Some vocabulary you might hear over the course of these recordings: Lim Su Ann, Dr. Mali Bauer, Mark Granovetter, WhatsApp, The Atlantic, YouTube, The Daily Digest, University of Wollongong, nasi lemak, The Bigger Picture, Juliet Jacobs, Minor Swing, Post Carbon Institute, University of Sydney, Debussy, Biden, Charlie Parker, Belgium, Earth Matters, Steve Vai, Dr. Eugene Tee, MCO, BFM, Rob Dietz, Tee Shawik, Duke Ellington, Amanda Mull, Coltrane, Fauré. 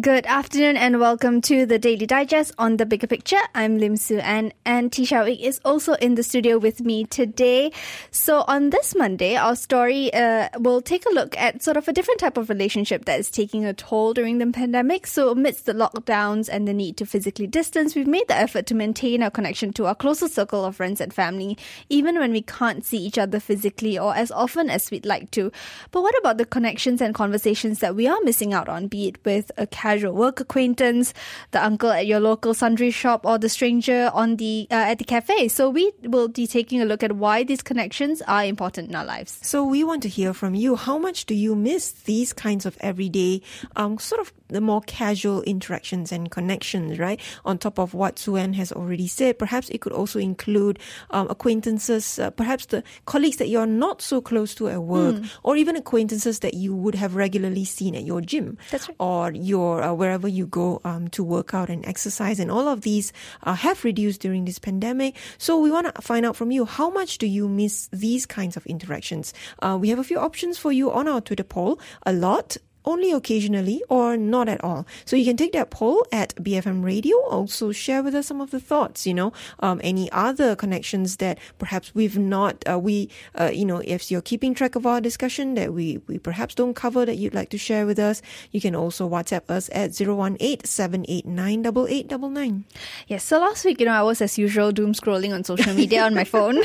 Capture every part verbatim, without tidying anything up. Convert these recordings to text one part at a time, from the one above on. Good afternoon and welcome to The Daily Digest on The Bigger Picture. I'm Lim Su Ann and Tee Shawik is also in the studio with me today. So on this Monday, our story uh, will take a look at sort of a different type of relationship that is taking a toll during the pandemic. So amidst the lockdowns and the need to physically distance, we've made the effort to maintain our connection to our closer circle of friends and family, even when we can't see each other physically or as often as we'd like to. But what about the connections and conversations that we are missing out on, be it with a cat casual work acquaintance, the uncle at your local sundry shop, or the stranger on the uh, at the cafe? So we will be taking a look at why these connections are important in our lives. So we want to hear from you. How much do you miss these kinds of everyday, um, sort of the more casual interactions and connections, right? On top of what Suan has already said, perhaps it could also include um, acquaintances, uh, perhaps the colleagues that you're not so close to at work, mm. or even acquaintances that you would have regularly seen at your gym. That's right. Or your Uh, wherever you go um, to work out and exercise, and all of these uh, have reduced during this pandemic. So we want to find out from you, how much do you miss these kinds of interactions? Uh, we have a few options for you on our Twitter poll. A lot, only occasionally, or not at all. So you can take that poll at B F M Radio. Also share with us some of the thoughts, you know, um, any other connections that perhaps we've not, uh, we, uh, you know, if you're keeping track of our discussion that we, we perhaps don't cover that you'd like to share with us. You can also WhatsApp us at zero one eight, seven eight nine, eight eight nine nine. Yes, so last week, you know, I was as usual doom scrolling on social media on my phone.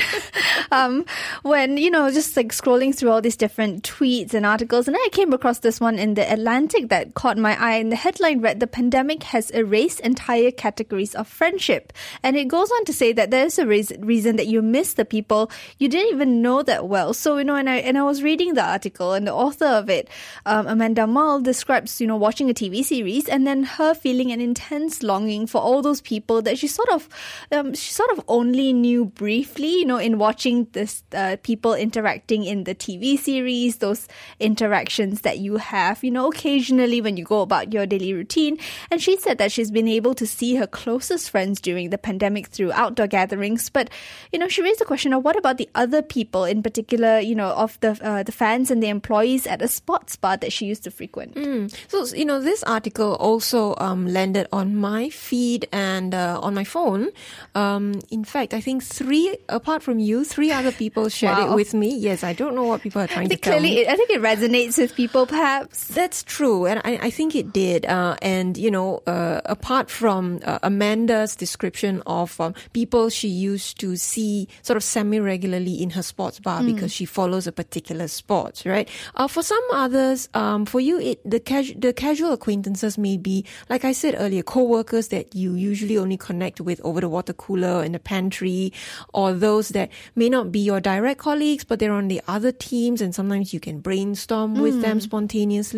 um, when, you know, just like scrolling through all these different tweets and articles, and then I came across this one in in The Atlantic that caught my eye, and the headline read, "The pandemic has erased entire categories of friendship." And it goes on to say that there's a re- reason that you miss the people you didn't even know that well. So, you know, and I and I was reading the article, and the author of it, um, Amanda Mull, describes, you know, watching a T V series and then her feeling an intense longing for all those people that she sort of um, she sort of only knew briefly, you know, in watching this uh, people interacting in the T V series, those interactions that you have, you know, occasionally when you go about your daily routine. And she said that she's been able to see her closest friends during the pandemic through outdoor gatherings. But, you know, she raised the question of what about the other people, in particular, you know, of the uh, the fans and the employees at a sports bar that she used to frequent. Mm. So, you know, this article also um, landed on my feed and uh, on my phone. Um, in fact, I think three, apart from you, three other people shared wow. it with me. Yes, I don't know what people are trying to tell me. It, I think it resonates with people, perhaps. That's true, and I, I think it did. Uh, and, you know, uh, apart from uh, Amanda's description of um, people she used to see sort of semi-regularly in her sports bar mm. because she follows a particular sport, right? Uh, for some others, um, for you, it the, casu- the casual acquaintances may be, like I said earlier, co-workers that you usually only connect with over the water cooler in the pantry, or those that may not be your direct colleagues, but they're on the other teams, and sometimes you can brainstorm mm. with them spontaneously.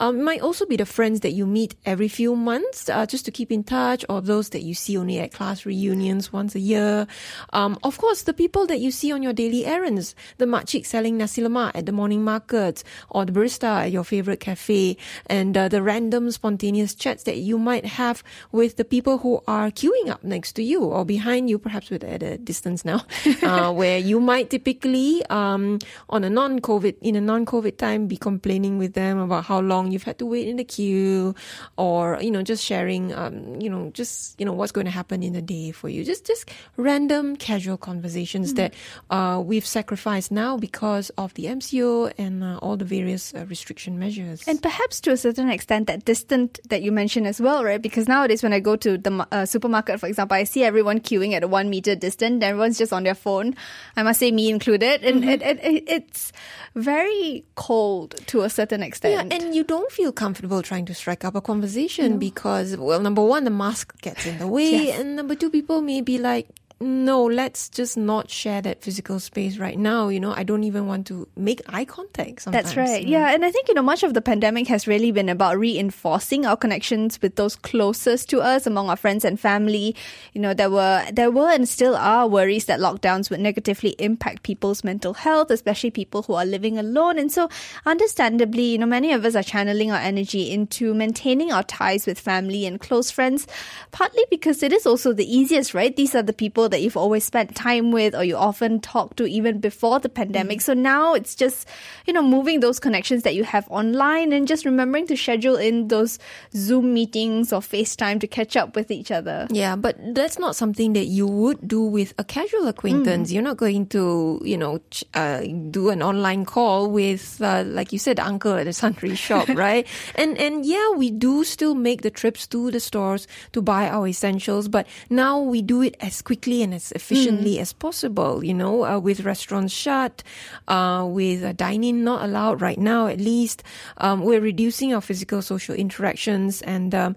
Um, it might also be the friends that you meet every few months uh, just to keep in touch, or those that you see only at class reunions once a year. Um, of course, the people that you see on your daily errands, the makcik selling nasi lemak at the morning markets, or the barista at your favorite cafe, and uh, the random spontaneous chats that you might have with the people who are queuing up next to you or behind you, perhaps with at a distance now, uh, where you might typically um, on a non-COVID, in a non-COVID time be complaining with them about how long you've had to wait in the queue, or, you know, just sharing, um, you know, just, you know, what's going to happen in the day for you. Just just random casual conversations mm-hmm. that uh, we've sacrificed now because of the M C O and uh, all the various uh, restriction measures. And perhaps to a certain extent that distant that you mentioned as well, right? Because nowadays when I go to the uh, supermarket, for example, I see everyone queuing at a one meter distance. Everyone's just on their phone. I must say, me included. And mm-hmm. it, it, it, it's very cold to a certain extent. Yeah, and you don't feel comfortable trying to strike up a conversation no. because, well, number one, the mask gets in the way, yes. and number two, people may be like, no, let's just not share that physical space right now. You know, I don't even want to make eye contact sometimes. That's right. Yeah. yeah. And I think, you know, much of the pandemic has really been about reinforcing our connections with those closest to us among our friends and family. You know, there were, there were and still are worries that lockdowns would negatively impact people's mental health, especially people who are living alone. And so understandably, you know, many of us are channeling our energy into maintaining our ties with family and close friends, partly because it is also the easiest, right? These are the people that you've always spent time with or you often talk to even before the pandemic. Mm. So now it's just, you know, moving those connections that you have online and just remembering to schedule in those Zoom meetings or FaceTime to catch up with each other. Yeah, but that's not something that you would do with a casual acquaintance. Mm. You're not going to, you know, ch- uh, do an online call with, uh, like you said, uncle at a sundry shop, right? And and yeah, we do still make the trips to the stores to buy our essentials, but now we do it as quickly and as efficiently mm. as possible, you know, uh, with restaurants shut, uh, with uh, dining not allowed right now at least. Um, we're reducing our physical social interactions, and um,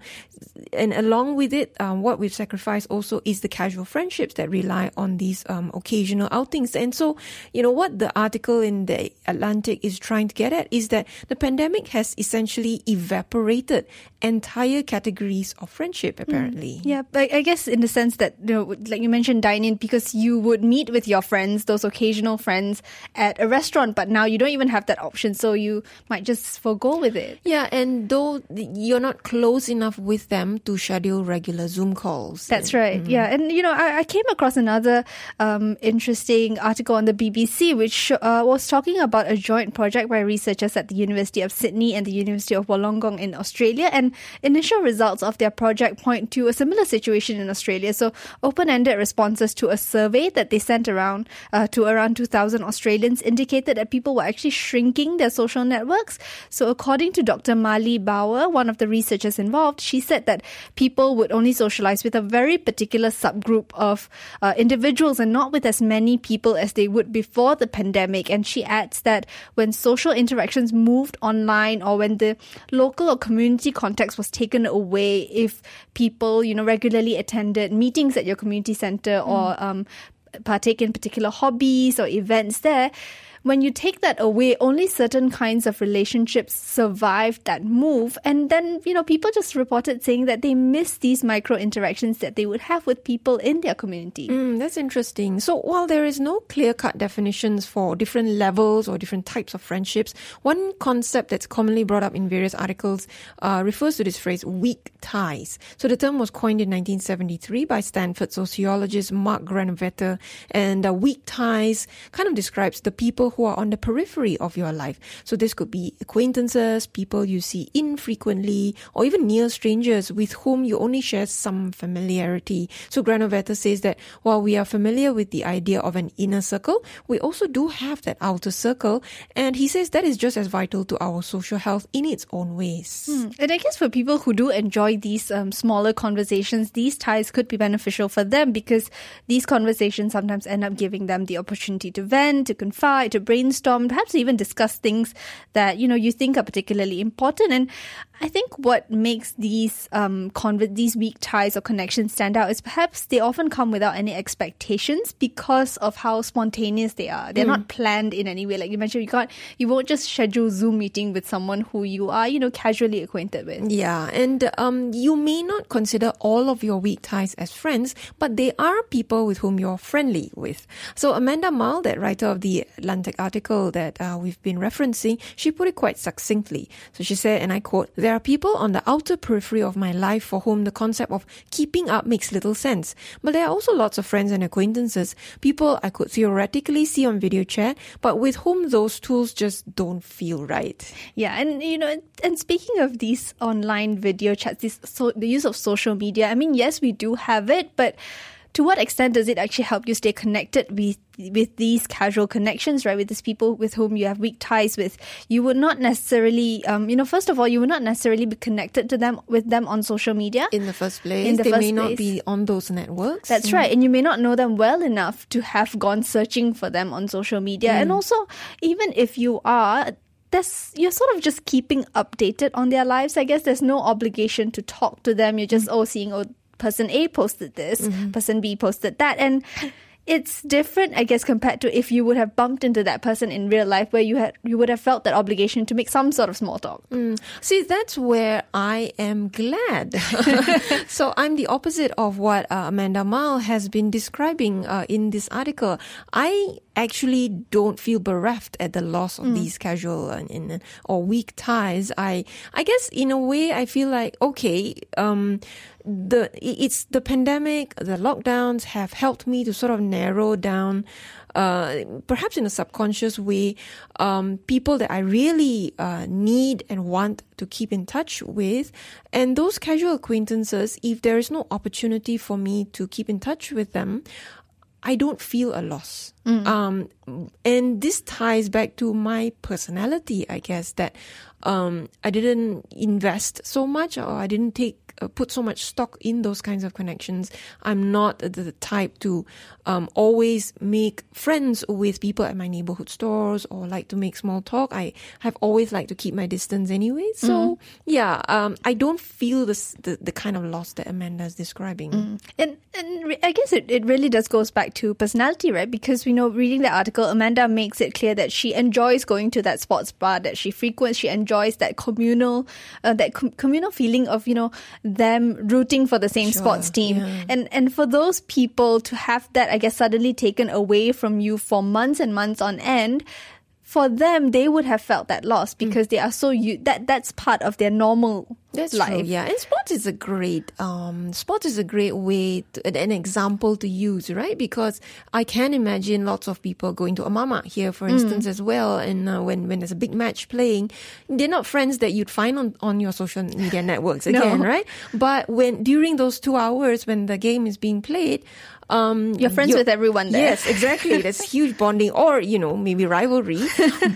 and along with it, um, what we've sacrificed also is the casual friendships that rely on these um, occasional outings. And so, you know, what the article in The Atlantic is trying to get at is that the pandemic has essentially evaporated entire categories of friendship, apparently. Mm. Yeah, but I guess in the sense that, you know, like you mentioned, dine-in, because you would meet with your friends, those occasional friends, at a restaurant, but now you don't even have that option, so you might just forego with it. Yeah, and though you're not close enough with them to schedule regular Zoom calls. That's and, right, mm-hmm. yeah. And, you know, I, I came across another um, interesting article on the B B C, which uh, was talking about a joint project by researchers at the University of Sydney and the University of Wollongong in Australia, and initial results of their project point to a similar situation in Australia. So open-ended responses to a survey that they sent around uh, to around two thousand Australians indicated that people were actually shrinking their social networks. So according to Doctor Mali Bauer, one of the researchers involved, she said that people would only socialize with a very particular subgroup of uh, individuals and not with as many people as they would before the pandemic. And she adds that when social interactions moved online or when the local or community context was taken away, if people, you know, regularly attended meetings at your community center or mm. um, partake in particular hobbies or events there, when you take that away, only certain kinds of relationships survive that move. And then, you know, people just reported saying that they miss these micro interactions that they would have with people in their community. Mm, that's interesting. So while there is no clear-cut definitions for different levels or different types of friendships, one concept that's commonly brought up in various articles uh, refers to this phrase, weak ties. So the term was coined in nineteen seventy-three by Stanford sociologist Mark Granovetter. And uh, weak ties kind of describes the people who are on the periphery of your life. So this could be acquaintances, people you see infrequently, or even near strangers with whom you only share some familiarity. So Granovetter says that while we are familiar with the idea of an inner circle, we also do have that outer circle. And he says that is just as vital to our social health in its own ways. Hmm. And I guess for people who do enjoy these um, smaller conversations, these ties could be beneficial for them because these conversations sometimes end up giving them the opportunity to vent, to confide, to brainstorm, perhaps even discuss things that, you know, you think are particularly important. And I think what makes these um conv- these weak ties or connections stand out is perhaps they often come without any expectations because of how spontaneous they are. They're mm. not planned in any way. Like you mentioned, you can't, you won't just schedule Zoom meeting with someone who you are, you know, casually acquainted with. Yeah, and um, you may not consider all of your weak ties as friends, but they are people with whom you're friendly with. So Amanda Mull, that writer of the Atlantic article that uh, we've been referencing, she put it quite succinctly. So she said, and I quote, "There are people on the outer periphery of my life for whom the concept of keeping up makes little sense. But there are also lots of friends and acquaintances, people I could theoretically see on video chat, but with whom those tools just don't feel right." Yeah, and you know, and speaking of these online video chats, this so the use of social media, I mean, yes, we do have it, but to what extent does it actually help you stay connected with with these casual connections, right? With these people with whom you have weak ties with, you would not necessarily, um, you know, first of all, you would not necessarily be connected to them with them on social media in the first place. In the they first may place. not be on those networks. That's mm. right, and you may not know them well enough to have gone searching for them on social media. Mm. And also, even if you are, There's, you're sort of just keeping updated on their lives. I guess there's no obligation to talk to them. You're just, mm. oh, seeing, oh, person A posted this, mm-hmm. person B posted that. And it's different, I guess, compared to if you would have bumped into that person in real life where you had you would have felt that obligation to make some sort of small talk. Mm. See, that's where I am glad. So I'm the opposite of what uh, Amanda Mull has been describing uh, in this article. I actually don't feel bereft at the loss of mm. these casual and, and, or weak ties. I I guess in a way I feel like, okay, um, the it's the pandemic, the lockdowns have helped me to sort of narrow down, uh, perhaps in a subconscious way, um, people that I really uh, need and want to keep in touch with. And those casual acquaintances, if there is no opportunity for me to keep in touch with them, I don't feel a loss. Mm. Um, and this ties back to my personality, I guess, that um, I didn't invest so much, or I didn't take uh, put so much stock in those kinds of connections. I'm not the, the type to um, always make friends with people at my neighborhood stores or like to make small talk. I have always liked to keep my distance anyway. So, mm. yeah, um, I don't feel this, the, the kind of loss that Amanda is describing. Mm. And, and I guess it, it really does goes back to personality, right? Because we You know, reading the article, Amanda makes it clear that she enjoys going to that sports bar that she frequents. She enjoys that communal, uh, that com- communal feeling of, you know, them rooting for the same sure, sports team. Yeah. And and for those people to have that, I guess, suddenly taken away from you for months and months on end, for them, they would have felt that loss because mm. they are so u- that that's part of their normal that's life. True, yeah, and sports is a great um, sports is a great way to, an example to use, right? Because I can imagine lots of people going to Amama here, for instance, mm. as well. And uh, when when there's a big match playing, they're not friends that you'd find on, on your social media networks again, no. right? But when during those two hours when the game is being played. Um, you're friends you're, with everyone there. Yes, exactly. There's huge bonding or, you know, maybe rivalry,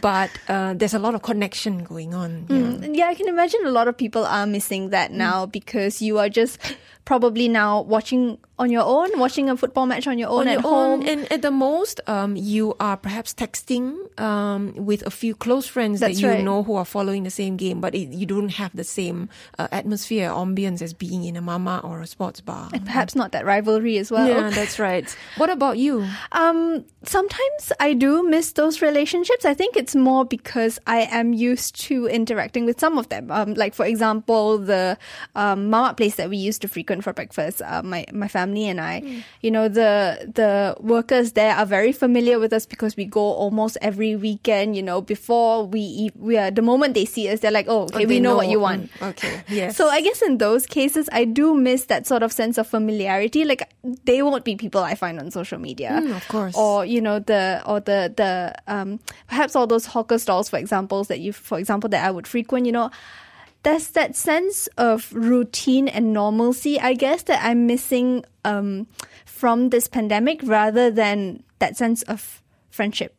but uh, there's a lot of connection going on. Yeah. Mm, yeah, I can imagine a lot of people are missing that now mm. because you are just probably now watching on your own, watching a football match on your own on at your home. Own, and at the most, um, you are perhaps texting um, with a few close friends That's that you right. know who are following the same game, but it, you don't have the same uh, atmosphere, ambience as being in a mama or a sports bar. And perhaps not that rivalry as well. Yeah. That's right. What about you? Um, sometimes I do miss those relationships. I think it's more because I am used to interacting with some of them. Um, like, for example, the um, mama place that we used to frequent for breakfast, uh, my, my family and I, mm. you know, the the workers there are very familiar with us because we go almost every weekend, you know, before we eat. We are, the moment they see us, they're like, oh, okay, oh, we know, know what you want. Mm, okay, yes. So I guess in those cases, I do miss that sort of sense of familiarity. Like, they won't be people I find on social media, mm, of course, or you know the or the the um, perhaps all those hawker stalls, for example, that you for example that I would frequent. You know, there's that sense of routine and normalcy, I guess, that I'm missing um, from this pandemic, rather than that sense of friendship.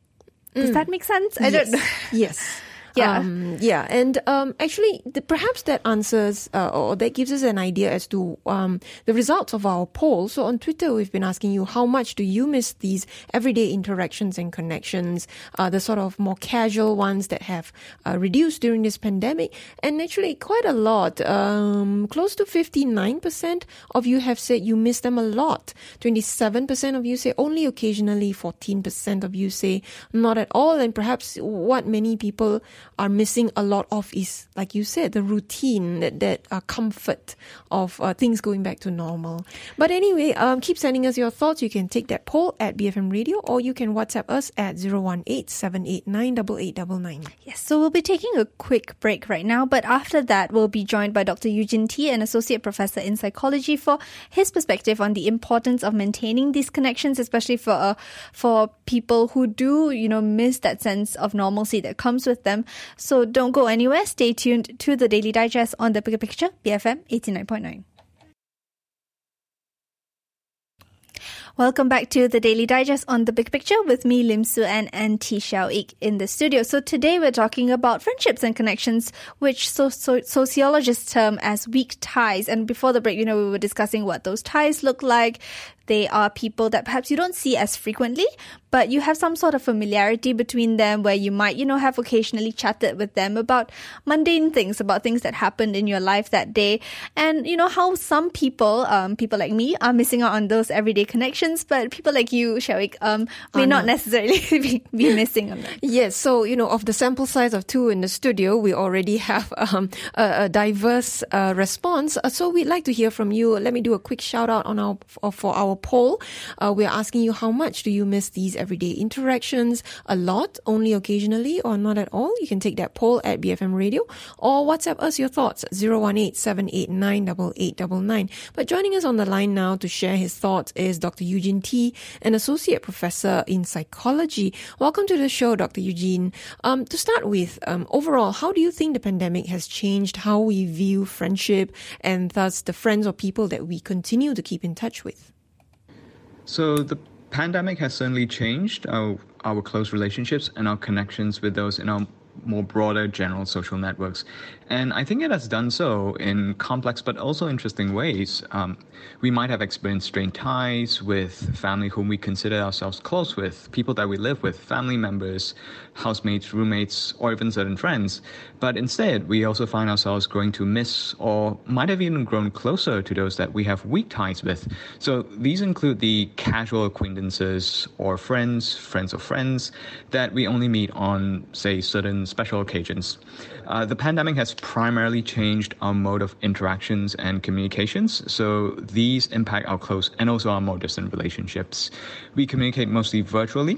Does mm. that make sense? I yes. don't know. Yes. Yeah, um, yeah, and um, actually, the, perhaps that answers uh, or that gives us an idea as to um, the results of our poll. So on Twitter, we've been asking you, how much do you miss these everyday interactions and connections, uh, the sort of more casual ones that have uh, reduced during this pandemic? And actually, quite a lot, um, close to fifty-nine percent of you have said you miss them a lot. twenty-seven percent of you say only occasionally. fourteen percent of you say not at all. And perhaps what many people are missing a lot of is, like you said, the routine, that, that uh, comfort of uh, things going back to normal. But anyway, um, keep sending us your thoughts. You can take that poll at B F M Radio, or you can WhatsApp us at zero one eight, seven eight nine, eight eight nine nine. Yes, so we'll be taking a quick break right now, but after that, we'll be joined by Doctor Eugene Tee, an associate professor in psychology, for his perspective on the importance of maintaining these connections, especially for uh, for people who do, you know, miss that sense of normalcy that comes with them. So don't go anywhere. Stay tuned to The Daily Digest on The Bigger Picture, B F M eighty-nine point nine. Welcome back to The Daily Digest on The Big Picture with me, Lim Su Ann, and Tee Xiao Ik in the studio. So today we're talking about friendships and connections, which so- so- sociologists term as weak ties. And before the break, you know, we were discussing what those ties look like. They are people that perhaps you don't see as frequently, but you have some sort of familiarity between them where you might, you know, have occasionally chatted with them about mundane things, about things that happened in your life that day. And, you know, how some people, um, people like me, are missing out on those everyday connections, but people like you, Shawik, um, may not, not necessarily be, be missing on that. Yes. So, you know, of the sample size of two in the studio, we already have um, a, a diverse uh, response. So we'd like to hear from you. Let me do a quick shout out on our, for our poll. Uh, we're asking you, how much do you miss these everyday interactions? A lot, only occasionally, or not at all? You can take that poll at B F M Radio or WhatsApp us your thoughts, zero one eight, seven eight nine, eight eight nine nine. But joining us on the line now to share his thoughts is Doctor Eugene Tee, an associate professor in psychology. Welcome to the show, Doctor Eugene. Um, to start with, um, overall, how do you think the pandemic has changed how we view friendship and thus the friends or people that we continue to keep in touch with? So the pandemic has certainly changed our, our close relationships and our connections with those in our more broader general social networks. And I think it has done so in complex but also interesting ways. Um, we might have experienced strained ties with family whom we consider ourselves close with, people that we live with, family members, housemates, roommates, or even certain friends. But instead, we also find ourselves growing to miss or might have even grown closer to those that we have weak ties with. So these include the casual acquaintances or friends, friends of friends, that we only meet on, say, certain special occasions. Uh, the pandemic has primarily changed our mode of interactions and communications, so these impact our close and also our more distant relationships. We communicate mostly virtually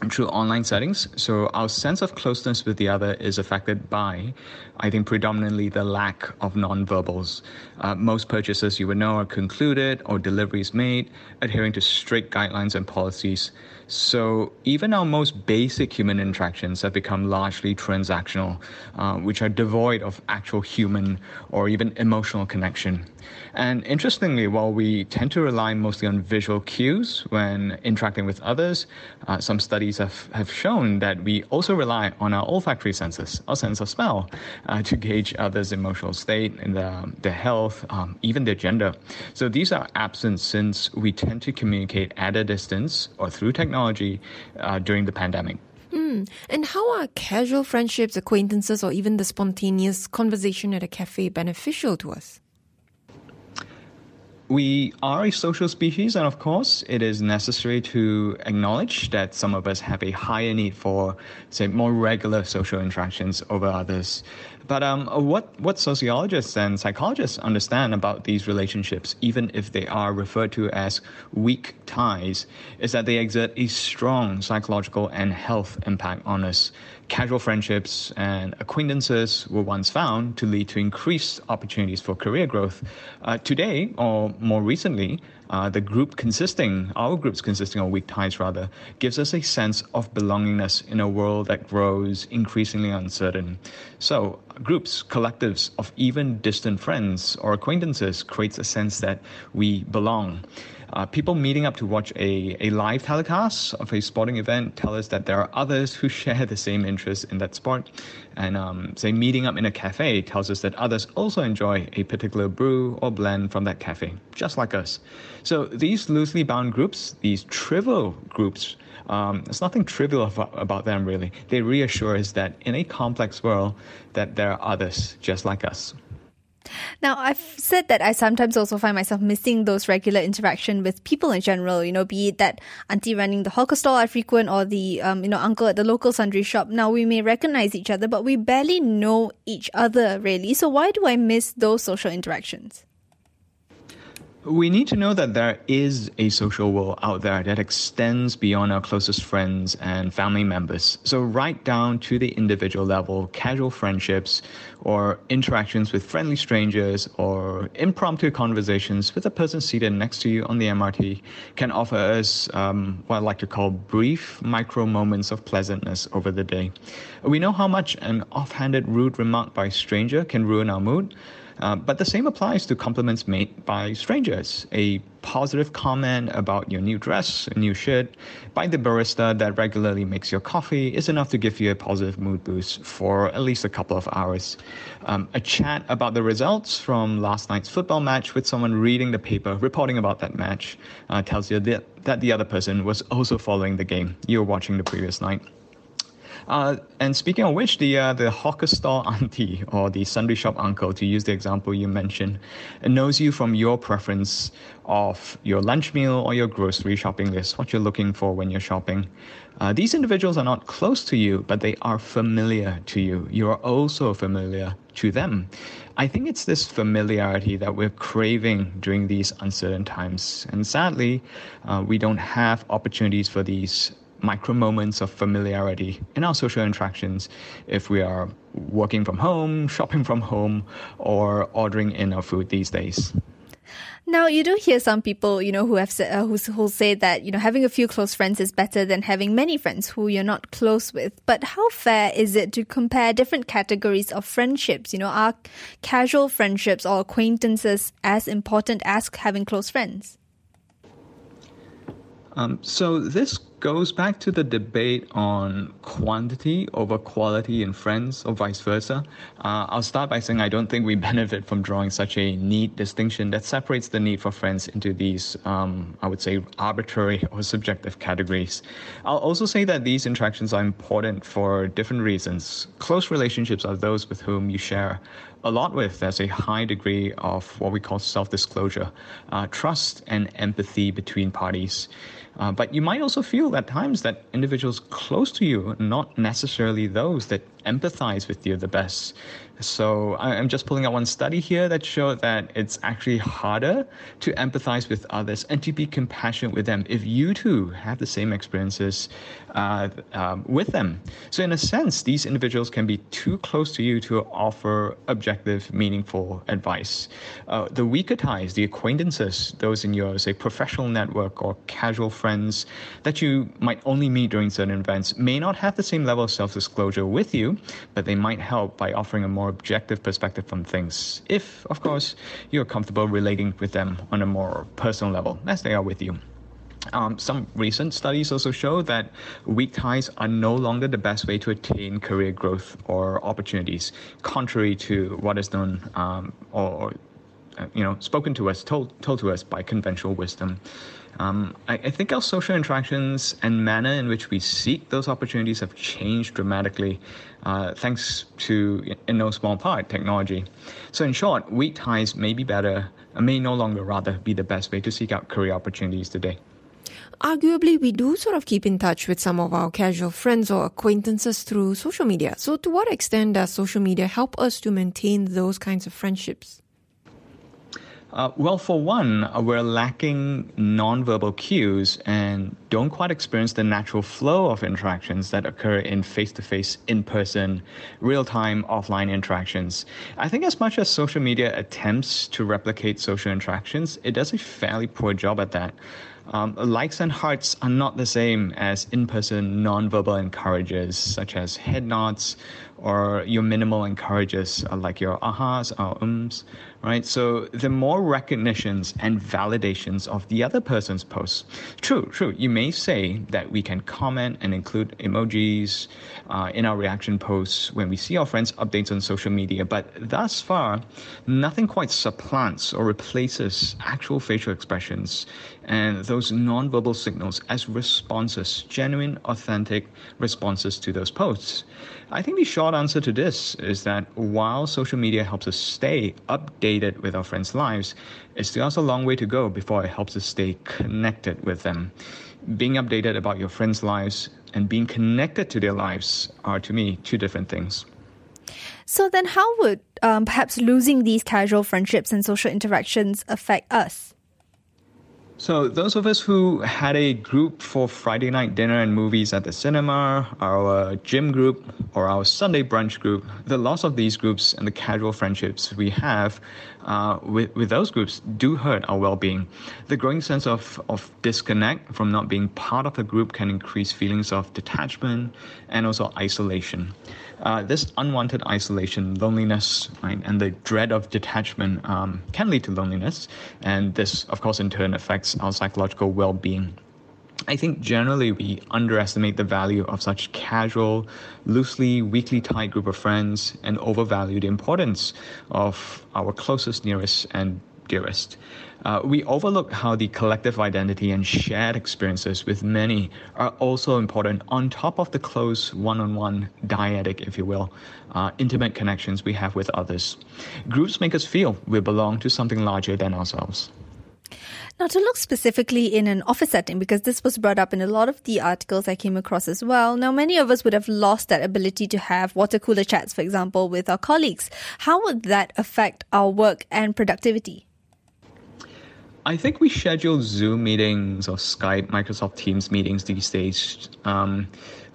and through online settings, so our sense of closeness with the other is affected by, I think, predominantly the lack of non-verbals. Uh, most purchases, you would know, are concluded or deliveries made, adhering to strict guidelines and policies. So even our most basic human interactions have become largely transactional, uh, which are devoid of actual human or even emotional connection. And interestingly, while we tend to rely mostly on visual cues when interacting with others, uh, some studies have, have shown that we also rely on our olfactory senses, our sense of smell, uh, to gauge others' emotional state and their, their health, um, even their gender. So these are absent since we tend to communicate at a distance or through technology Uh, during the pandemic. Mm. And how are casual friendships, acquaintances, or even the spontaneous conversation at a cafe beneficial to us? We are a social species, and of course, it is necessary to acknowledge that some of us have a higher need for, say, more regular social interactions over others. But um, what, what sociologists and psychologists understand about these relationships, even if they are referred to as weak ties, is that they exert a strong psychological and health impact on us. Casual friendships and acquaintances were once found to lead to increased opportunities for career growth. Uh, today, or more recently, Uh, the group consisting, our groups consisting of weak ties rather, gives us a sense of belongingness in a world that grows increasingly uncertain. So groups, collectives of even distant friends or acquaintances creates a sense that we belong. Uh, people meeting up to watch a, a live telecast of a sporting event tell us that there are others who share the same interest in that sport. And um, say meeting up in a cafe tells us that others also enjoy a particular brew or blend from that cafe, just like us. So these loosely bound groups, these trivial groups, um, there's nothing trivial about them really. They reassure us that in a complex world that there are others just like us. Now, I've said that I sometimes also find myself missing those regular interaction with people in general, you know, be it that auntie running the hawker stall I frequent or the, um, you know, uncle at the local sundry shop. Now, we may recognize each other, but we barely know each other, really. So why do I miss those social interactions? We need to know that there is a social world out there that extends beyond our closest friends and family members. So right down to the individual level, casual friendships or interactions with friendly strangers or impromptu conversations with a person seated next to you on the M R T can offer us um, what I like to call brief micro moments of pleasantness over the day. We know how much an offhanded rude remark by a stranger can ruin our mood. Uh, but the same applies to compliments made by strangers. A positive comment about your new dress, a new shirt, by the barista that regularly makes your coffee is enough to give you a positive mood boost for at least a couple of hours. Um, a chat about the results from last night's football match with someone reading the paper, reporting about that match, uh, tells you that, that the other person was also following the game you were watching the previous night. Uh, and speaking of which, the uh, the hawker store auntie or the sundry shop uncle, to use the example you mentioned, knows you from your preference of your lunch meal or your grocery shopping list, what you're looking for when you're shopping. Uh, these individuals are not close to you, but they are familiar to you. You are also familiar to them. I think it's this familiarity that we're craving during these uncertain times. And sadly, uh, we don't have opportunities for these micro moments of familiarity in our social interactions if we are working from home, shopping from home, or ordering in our food these days. Now, you do hear some people, you know, who have uh, who who say that, you know, having a few close friends is better than having many friends who you're not close with. But how fair is it to compare different categories of friendships? You know, are casual friendships or acquaintances as important as having close friends? Um, so this goes back to the debate on quantity over quality in friends or vice versa. Uh, I'll start by saying I don't think we benefit from drawing such a neat distinction that separates the need for friends into these, um, I would say, arbitrary or subjective categories. I'll also say that these interactions are important for different reasons. Close relationships are those with whom you share a lot with. There's a high degree of what we call self-disclosure, uh, trust and empathy between parties. Uh, but you might also feel at times that individuals close to you, not necessarily those that empathize with you the best. So I'm just pulling out one study here that showed that it's actually harder to empathize with others and to be compassionate with them if you too have the same experiences uh, um, with them. So in a sense, these individuals can be too close to you to offer objective, meaningful advice. Uh, the weaker ties, the acquaintances, those in your, say, professional network or casual friends that you might only meet during certain events, may not have the same level of self-disclosure with you, but they might help by offering a more objective perspective on things, if, of course, you're comfortable relating with them on a more personal level, as they are with you. Um, some recent studies also show that weak ties are no longer the best way to attain career growth or opportunities, contrary to what is known um, or, you know, spoken to us, told, told to us by conventional wisdom. Um, I, I think our social interactions and manner in which we seek those opportunities have changed dramatically, uh, thanks to, in no small part, technology. So in short, weak ties may be better, may no longer rather be the best way to seek out career opportunities today. Arguably, we do sort of keep in touch with some of our casual friends or acquaintances through social media. So to what extent does social media help us to maintain those kinds of friendships? Uh, well, for one, uh, we're lacking nonverbal cues and don't quite experience the natural flow of interactions that occur in face-to-face, in-person, real-time, offline interactions. I think as much as social media attempts to replicate social interactions, it does a fairly poor job at that. Um, likes and hearts are not the same as in-person nonverbal encourages, such as head nods or your minimal encourages, uh, like your ahas or ums, right? So the more recognitions and validations of the other person's posts. True, true. You may say that we can comment and include emojis uh, in our reaction posts when we see our friends' updates on social media, but thus far, nothing quite supplants or replaces actual facial expressions and those nonverbal signals as responses, genuine, authentic responses to those posts. I think the short answer to this is that while social media helps us stay updated with our friends' lives, it still has a long way to go before it helps us stay connected with them. Being updated about your friends' lives and being connected to their lives are, to me, two different things. So then how would um, perhaps losing these casual friendships and social interactions affect us? So those of us who had a group for Friday night dinner and movies at the cinema, our gym group, or our Sunday brunch group, the loss of these groups and the casual friendships we have uh, with, with those groups do hurt our well-being. The growing sense of, of disconnect from not being part of a group can increase feelings of detachment and also isolation. Uh, this unwanted isolation, loneliness, right, and the dread of detachment um, can lead to loneliness. And this, of course, in turn affects our psychological well-being. I think generally we underestimate the value of such casual, loosely, weakly tied group of friends and overvalue the importance of our closest, nearest, and dearest. Uh, we overlook how the collective identity and shared experiences with many are also important on top of the close one-on-one dyadic, if you will, uh, intimate connections we have with others. Groups make us feel we belong to something larger than ourselves. Now, to look specifically in an office setting, because this was brought up in a lot of the articles I came across as well. Now, many of us would have lost that ability to have water cooler chats, for example, with our colleagues. How would that affect our work and productivity? I think we schedule Zoom meetings or Skype, Microsoft Teams meetings these days, um,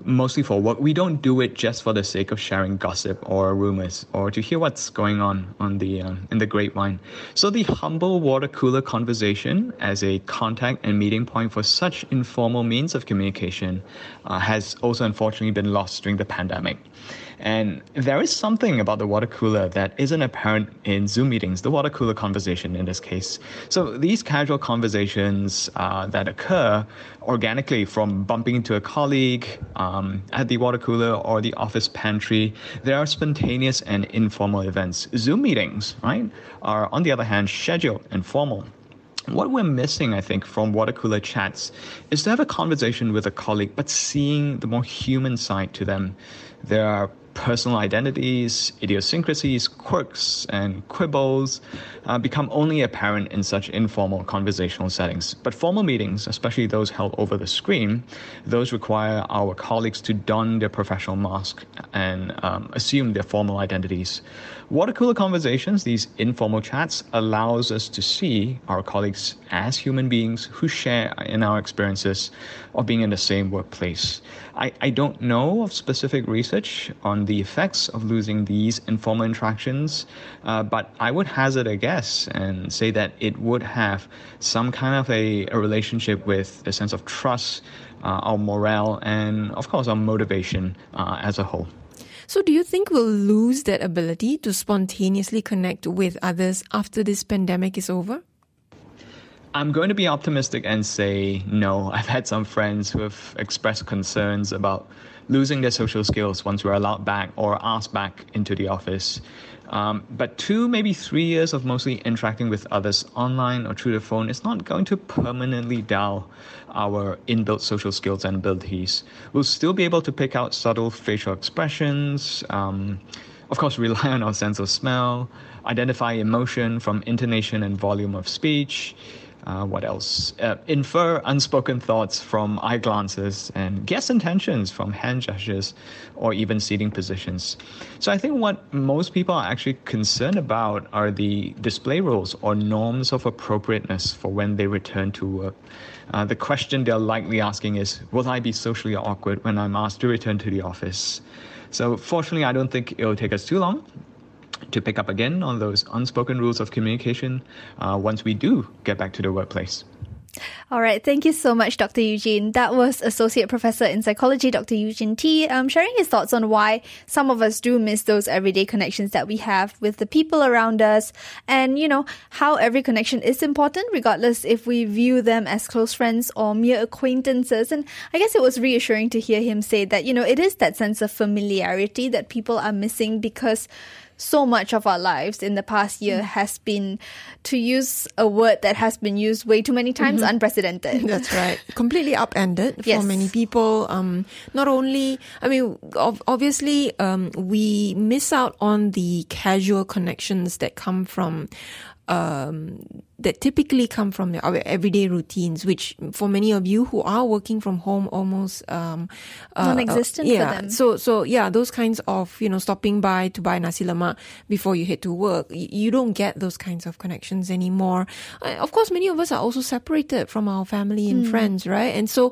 mostly for work. We don't do it just for the sake of sharing gossip or rumors or to hear what's going on on the uh, in the grapevine. So the humble water cooler conversation as a contact and meeting point for such informal means of communication uh, has also unfortunately been lost during the pandemic. And there is something about the water cooler that isn't apparent in Zoom meetings, the water cooler conversation in this case. So these casual conversations uh, that occur organically from bumping into a colleague um, at the water cooler or the office pantry, there are spontaneous and informal events. Zoom meetings, right, are on the other hand scheduled and formal. What we're missing, I think, from water cooler chats is to have a conversation with a colleague, but seeing the more human side to them. There are personal identities, idiosyncrasies, quirks, and quibbles uh, become only apparent in such informal conversational settings. But formal meetings, especially those held over the screen, those require our colleagues to don their professional mask and um, assume their formal identities. Water cooler conversations, these informal chats, allows us to see our colleagues as human beings who share in our experiences of being in the same workplace. I, I don't know of specific research on the effects of losing these informal interactions, uh, but I would hazard a guess and say that it would have some kind of a, a relationship with a sense of trust, uh, our morale, and of course our motivation uh, as a whole. So do you think we'll lose that ability to spontaneously connect with others after this pandemic is over? I'm going to be optimistic and say no. I've had some friends who have expressed concerns about losing their social skills once we're allowed back or asked back into the office. Um, but two, maybe three years of mostly interacting with others online or through the phone is not going to permanently dull our inbuilt social skills and abilities. We'll still be able to pick out subtle facial expressions, um, of course, rely on our sense of smell, identify emotion from intonation and volume of speech. Uh, what else? Uh, infer unspoken thoughts from eye glances and guess intentions from hand gestures or even seating positions. So I think what most people are actually concerned about are the display rules or norms of appropriateness for when they return to work. Uh, the question they're likely asking is, will I be socially awkward when I'm asked to return to the office? So fortunately, I don't think it'll take us too long to pick up again on those unspoken rules of communication uh, once we do get back to the workplace. All right. Thank you so much, Doctor Eugene. That was Associate Professor in Psychology, Doctor Eugene Tee, um, sharing his thoughts on why some of us do miss those everyday connections that we have with the people around us and, you know, how every connection is important, regardless if we view them as close friends or mere acquaintances. And I guess it was reassuring to hear him say that, you know, it is that sense of familiarity that people are missing because so much of our lives in the past year has been, to use a word that has been used way too many times, mm-hmm. unprecedented. That's right. Completely upended yes. for many people. Um, not only, I mean, ov- obviously, um, we miss out on the casual connections that come from Um, that typically come from our everyday routines, which for many of you who are working from home, almost um, uh, non-existent uh, yeah. for them. So, so yeah, those kinds of, you know, stopping by to buy nasi lemak before you head to work, you, you don't get those kinds of connections anymore. Uh, of course, many of us are also separated from our family and mm. friends, right? And so,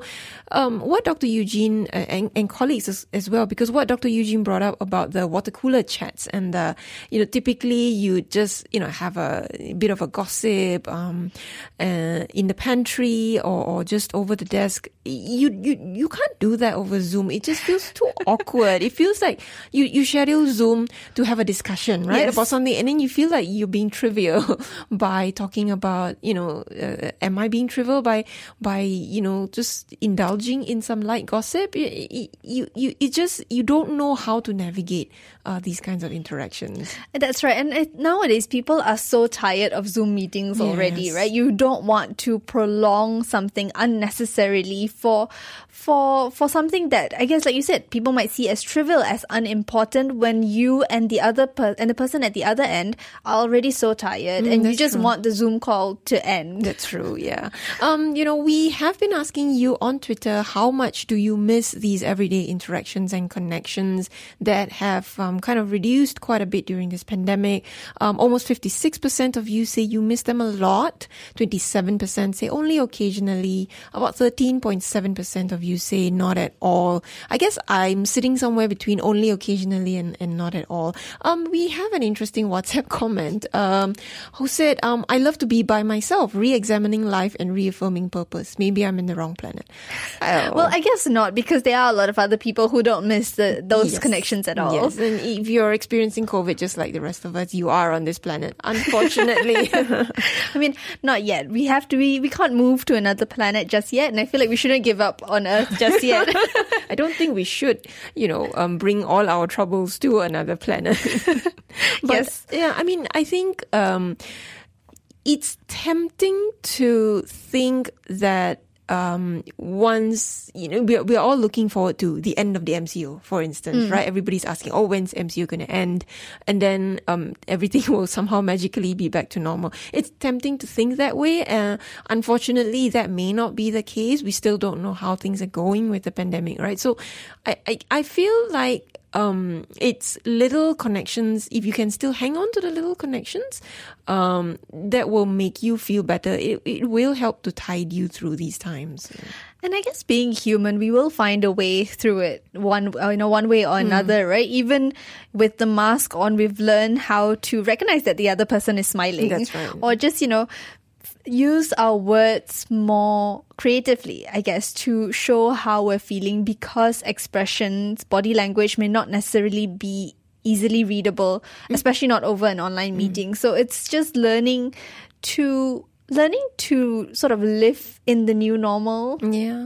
um, what Doctor Eugene uh, and, and colleagues as, as well, because what Doctor Eugene brought up about the water cooler chats and the, you know, typically you just, you know, have a bit of a gossip. sleep um, uh, in the pantry or, or just over the desk. You, you you can't do that over Zoom. It just feels too awkward. It feels like you, you schedule Zoom to have a discussion, right, yes. about something, and then you feel like you're being trivial by talking about, you know, uh, am I being trivial by, by you know, just indulging in some light gossip? You, you, you, it just, you don't know how to navigate uh, these kinds of interactions. That's right. And it, nowadays, people are so tired of Zoom meetings already, yes. right? You don't want to prolong something unnecessarily for for for something that, I guess, like you said, people might see as trivial, as unimportant, when you and the other per- and the person at the other end are already so tired, mm, and you just true. want the Zoom call to end. That's true, yeah. Um, you know, we have been asking you on Twitter, how much do you miss these everyday interactions and connections that have um, kind of reduced quite a bit during this pandemic? Um, almost fifty-six percent of you say you miss them a lot. twenty-seven percent say only occasionally. About thirteen point seven percent of you say not at all. I guess I'm sitting somewhere between only occasionally and, and not at all. Um, we have an interesting WhatsApp comment um, who said, um, I love to be by myself, re-examining life and reaffirming purpose. Maybe I'm in the wrong planet. Oh. Well, I guess not, because there are a lot of other people who don't miss the, those yes. connections at all. Yes, and if you're experiencing COVID just like the rest of us, you are on this planet, unfortunately. I mean, not yet. We have to be, we can't move to another planet just yet, and I feel like we shouldn't give up on Earth just yet. I don't think we should, you know, um, bring all our troubles to another planet. But, yes. Yeah, I mean, I think um, it's tempting to think that Um, once, you know, we're, we're all looking forward to the end of the M C O, for instance, mm. right? Everybody's asking, oh, when's M C O going to end? And then um, everything will somehow magically be back to normal. It's tempting to think that way. Uh, unfortunately, that may not be the case. We still don't know how things are going with the pandemic, right? So I, I, I feel like Um, it's little connections. If you can still hang on to the little connections, um, that will make you feel better. It, it will help to tide you through these times. Yeah. And I guess being human, we will find a way through it, one you know, one way or another, mm. right? Even with the mask on, we've learned how to recognize that the other person is smiling. That's right. Or just, you know, use our words more creatively, I guess, to show how we're feeling, because expressions, body language may not necessarily be easily readable, mm. especially not over an online mm. meeting. So it's just learning to learning to sort of live in the new normal. Yeah.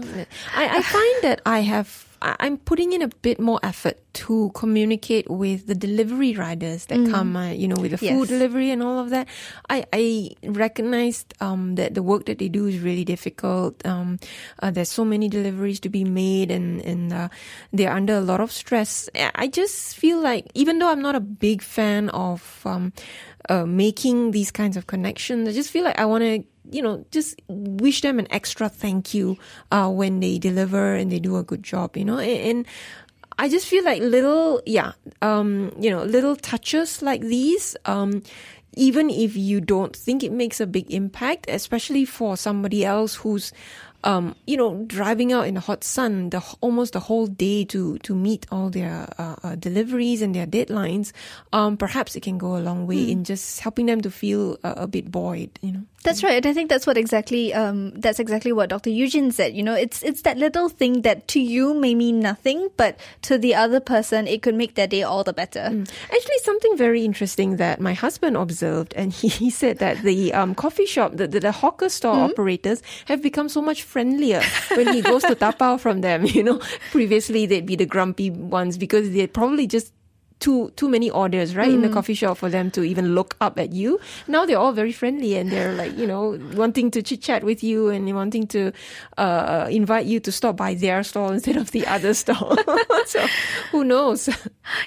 I, I find that I have I'm putting in a bit more effort to communicate with the delivery riders that mm. come, uh, you know, with the food yes. delivery and all of that. I, I recognized um, that the work that they do is really difficult. Um, uh, there's so many deliveries to be made, and, and uh, they're under a lot of stress. I just feel like, even though I'm not a big fan of um, uh, making these kinds of connections, I just feel like I want to you know, just wish them an extra thank you uh, when they deliver and they do a good job, you know. And, and I just feel like little, yeah, um, you know, little touches like these, um, even if you don't think it makes a big impact, especially for somebody else who's, Um, you know, driving out in the hot sun, the, almost the whole day to to meet all their uh, uh, deliveries and their deadlines, um, perhaps it can go a long way mm. in just helping them to feel uh, a bit buoyed. You know, that's right. And I think that's what exactly um, that's exactly what Doctor Eugene said. You know, it's it's that little thing that to you may mean nothing, but to the other person, it could make their day all the better. Mm. Actually, something very interesting that my husband observed, and he, he said that the um, coffee shop, the the, the hawker store mm-hmm. operators have become so much friendlier when he goes to tapao from them, you know. Previously, they'd be the grumpy ones because they're probably just too too many orders, right, mm. in the coffee shop for them to even look up at you. Now they're all very friendly, and they're like, you know, wanting to chit-chat with you and wanting to uh, invite you to stop by their stall instead of the other stall. So, who knows?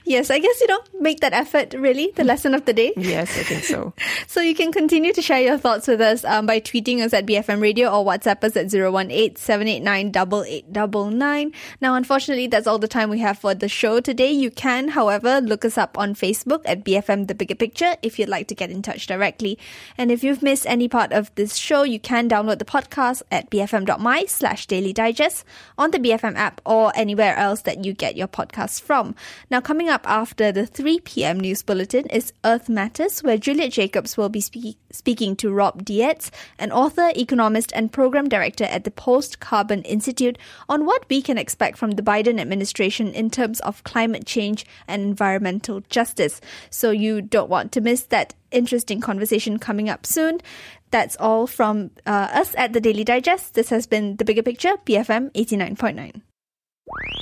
Yes, I guess, you know, make that effort, really, the lesson of the day. Yes, I think so. So you can continue to share your thoughts with us um, by tweeting us at B F M Radio or WhatsApp us at zero one eight, seven eight nine, eight eight nine nine. Now, unfortunately, that's all the time we have for the show today. You can, however, look us up on Facebook at B F M The Bigger Picture if you'd like to get in touch directly. And if you've missed any part of this show, you can download the podcast at bfm.my slash daily digest on the B F M app or anywhere else that you get your podcasts from. Now, coming up after the three p.m. news bulletin is Earth Matters, where Juliet Jacobs will be speak- speaking to Rob Dietz, an author, economist and program director at the Post Carbon Institute, on what we can expect from the Biden administration in terms of climate change and environmental justice. So you don't want to miss that interesting conversation coming up soon. That's all from uh, us at The Daily Digest. This has been The Bigger Picture, B F M eighty-nine point nine.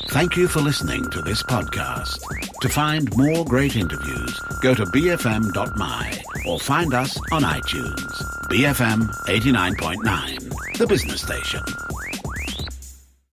Thank you for listening to this podcast. To find more great interviews, go to b f m dot m y or find us on iTunes. B F M eighty-nine point nine, the business station.